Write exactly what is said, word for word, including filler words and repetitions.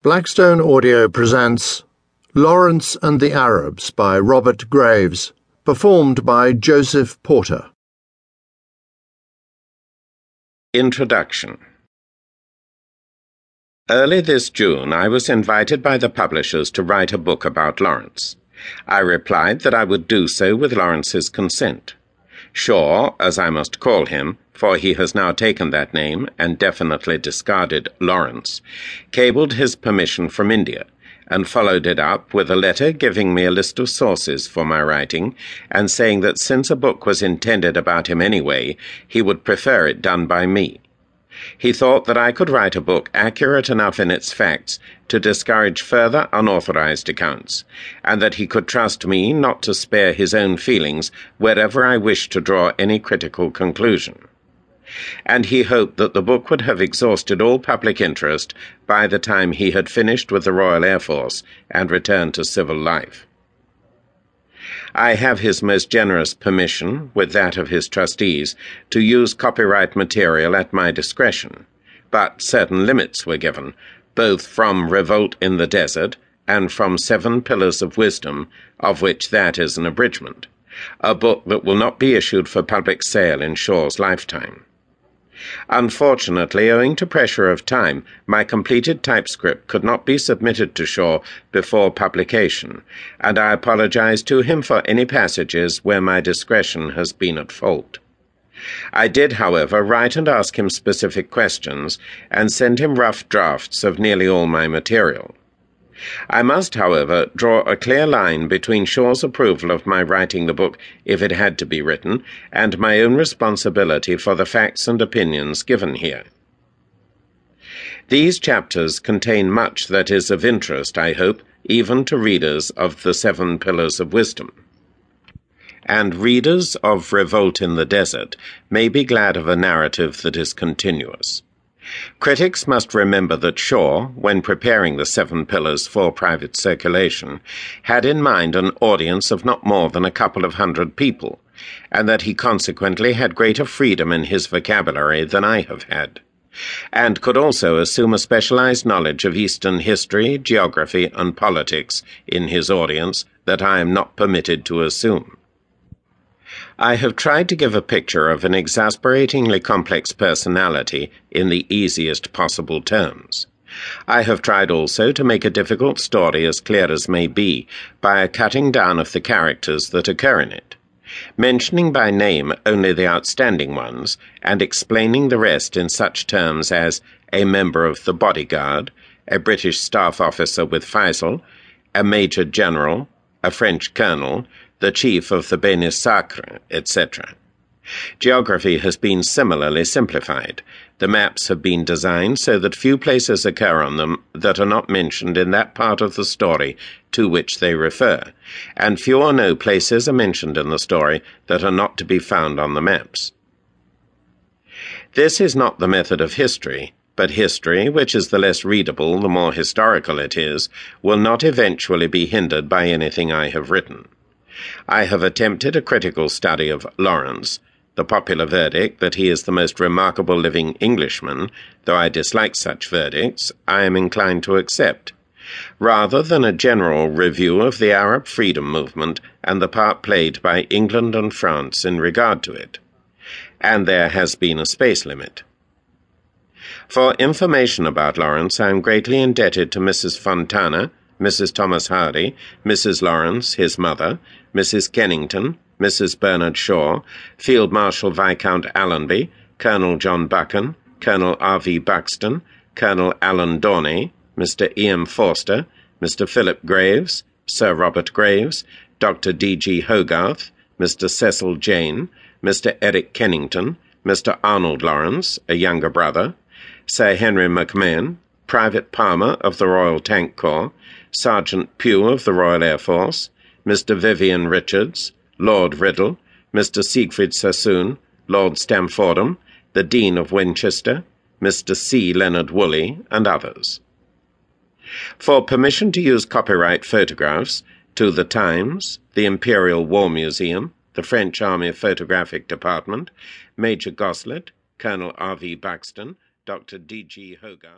Blackstone Audio presents Lawrence and the Arabs by Robert Graves, performed by Joseph Porter. Introduction. Early this June, I was invited by the publishers to write a book about Lawrence. I replied that I would do so with Lawrence's consent. Shaw, as I must call him, for he has now taken that name and definitely discarded Lawrence, cabled his permission from India, and followed it up with a letter giving me a list of sources for my writing, and saying that since a book was intended about him anyway, he would prefer it done by me. He thought that I could write a book accurate enough in its facts to discourage further unauthorized accounts, and that he could trust me not to spare his own feelings wherever I wished to draw any critical conclusion. And he hoped that the book would have exhausted all public interest by the time he had finished with the Royal Air Force and returned to civil life. I have his most generous permission, with that of his trustees, to use copyright material at my discretion, but certain limits were given, both from Revolt in the Desert and from Seven Pillars of Wisdom, of which that is an abridgment, a book that will not be issued for public sale in Shaw's lifetime. Unfortunately, owing to pressure of time, my completed typescript could not be submitted to Shaw before publication, and I apologize to him for any passages where my discretion has been at fault. I did, however, write and ask him specific questions, and send him rough drafts of nearly all my material. I must, however, draw a clear line between Shaw's approval of my writing the book, if it had to be written, and my own responsibility for the facts and opinions given here. These chapters contain much that is of interest, I hope, even to readers of the Seven Pillars of Wisdom. And readers of Revolt in the Desert may be glad of a narrative that is continuous. Critics must remember that Shaw, when preparing the Seven Pillars for private circulation, had in mind an audience of not more than a couple of hundred people, and that he consequently had greater freedom in his vocabulary than I have had, and could also assume a specialized knowledge of Eastern history, geography, and politics in his audience that I am not permitted to assume. I have tried to give a picture of an exasperatingly complex personality in the easiest possible terms. I have tried also to make a difficult story as clear as may be by a cutting down of the characters that occur in it, mentioning by name only the outstanding ones, and explaining the rest in such terms as a member of the bodyguard, a British staff officer with Faisal, a major general, a French colonel, the chief of the Beni Sakhr, et cetera. Geography has been similarly simplified. The maps have been designed so that few places occur on them that are not mentioned in that part of the story to which they refer, and few or no places are mentioned in the story that are not to be found on the maps. This is not the method of history, but history, which is the less readable the more historical it is, will not eventually be hindered by anything I have written. I have attempted a critical study of Lawrence, the popular verdict that he is the most remarkable living Englishman, though I dislike such verdicts, I am inclined to accept, rather than a general review of the Arab freedom movement and the part played by England and France in regard to it. And there has been a space limit. For information about Lawrence, I am greatly indebted to Missus Fontana, Missus Thomas Hardy, Missus Lawrence, his mother, Missus Kennington, Missus Bernard Shaw, Field Marshal Viscount Allenby, Colonel John Buchan, Colonel R. V. Buxton, Colonel Alan Dorney, Mister E. M. Forster, Mister Philip Graves, Sir Robert Graves, Doctor D. G. Hogarth, Mister Cecil Jane, Mister Eric Kennington, Mister Arnold Lawrence, a younger brother, Sir Henry McMahon, Private Palmer of the Royal Tank Corps, Sergeant Pugh of the Royal Air Force, Mister Vivian Richards, Lord Riddell, Mister Siegfried Sassoon, Lord Stamfordham, the Dean of Winchester, Mister C. Leonard Woolley, and others. For permission to use copyright photographs, to The Times, the Imperial War Museum, the French Army Photographic Department, Major Goslet, Colonel R. V. Buxton, Doctor D. G. Hogarth,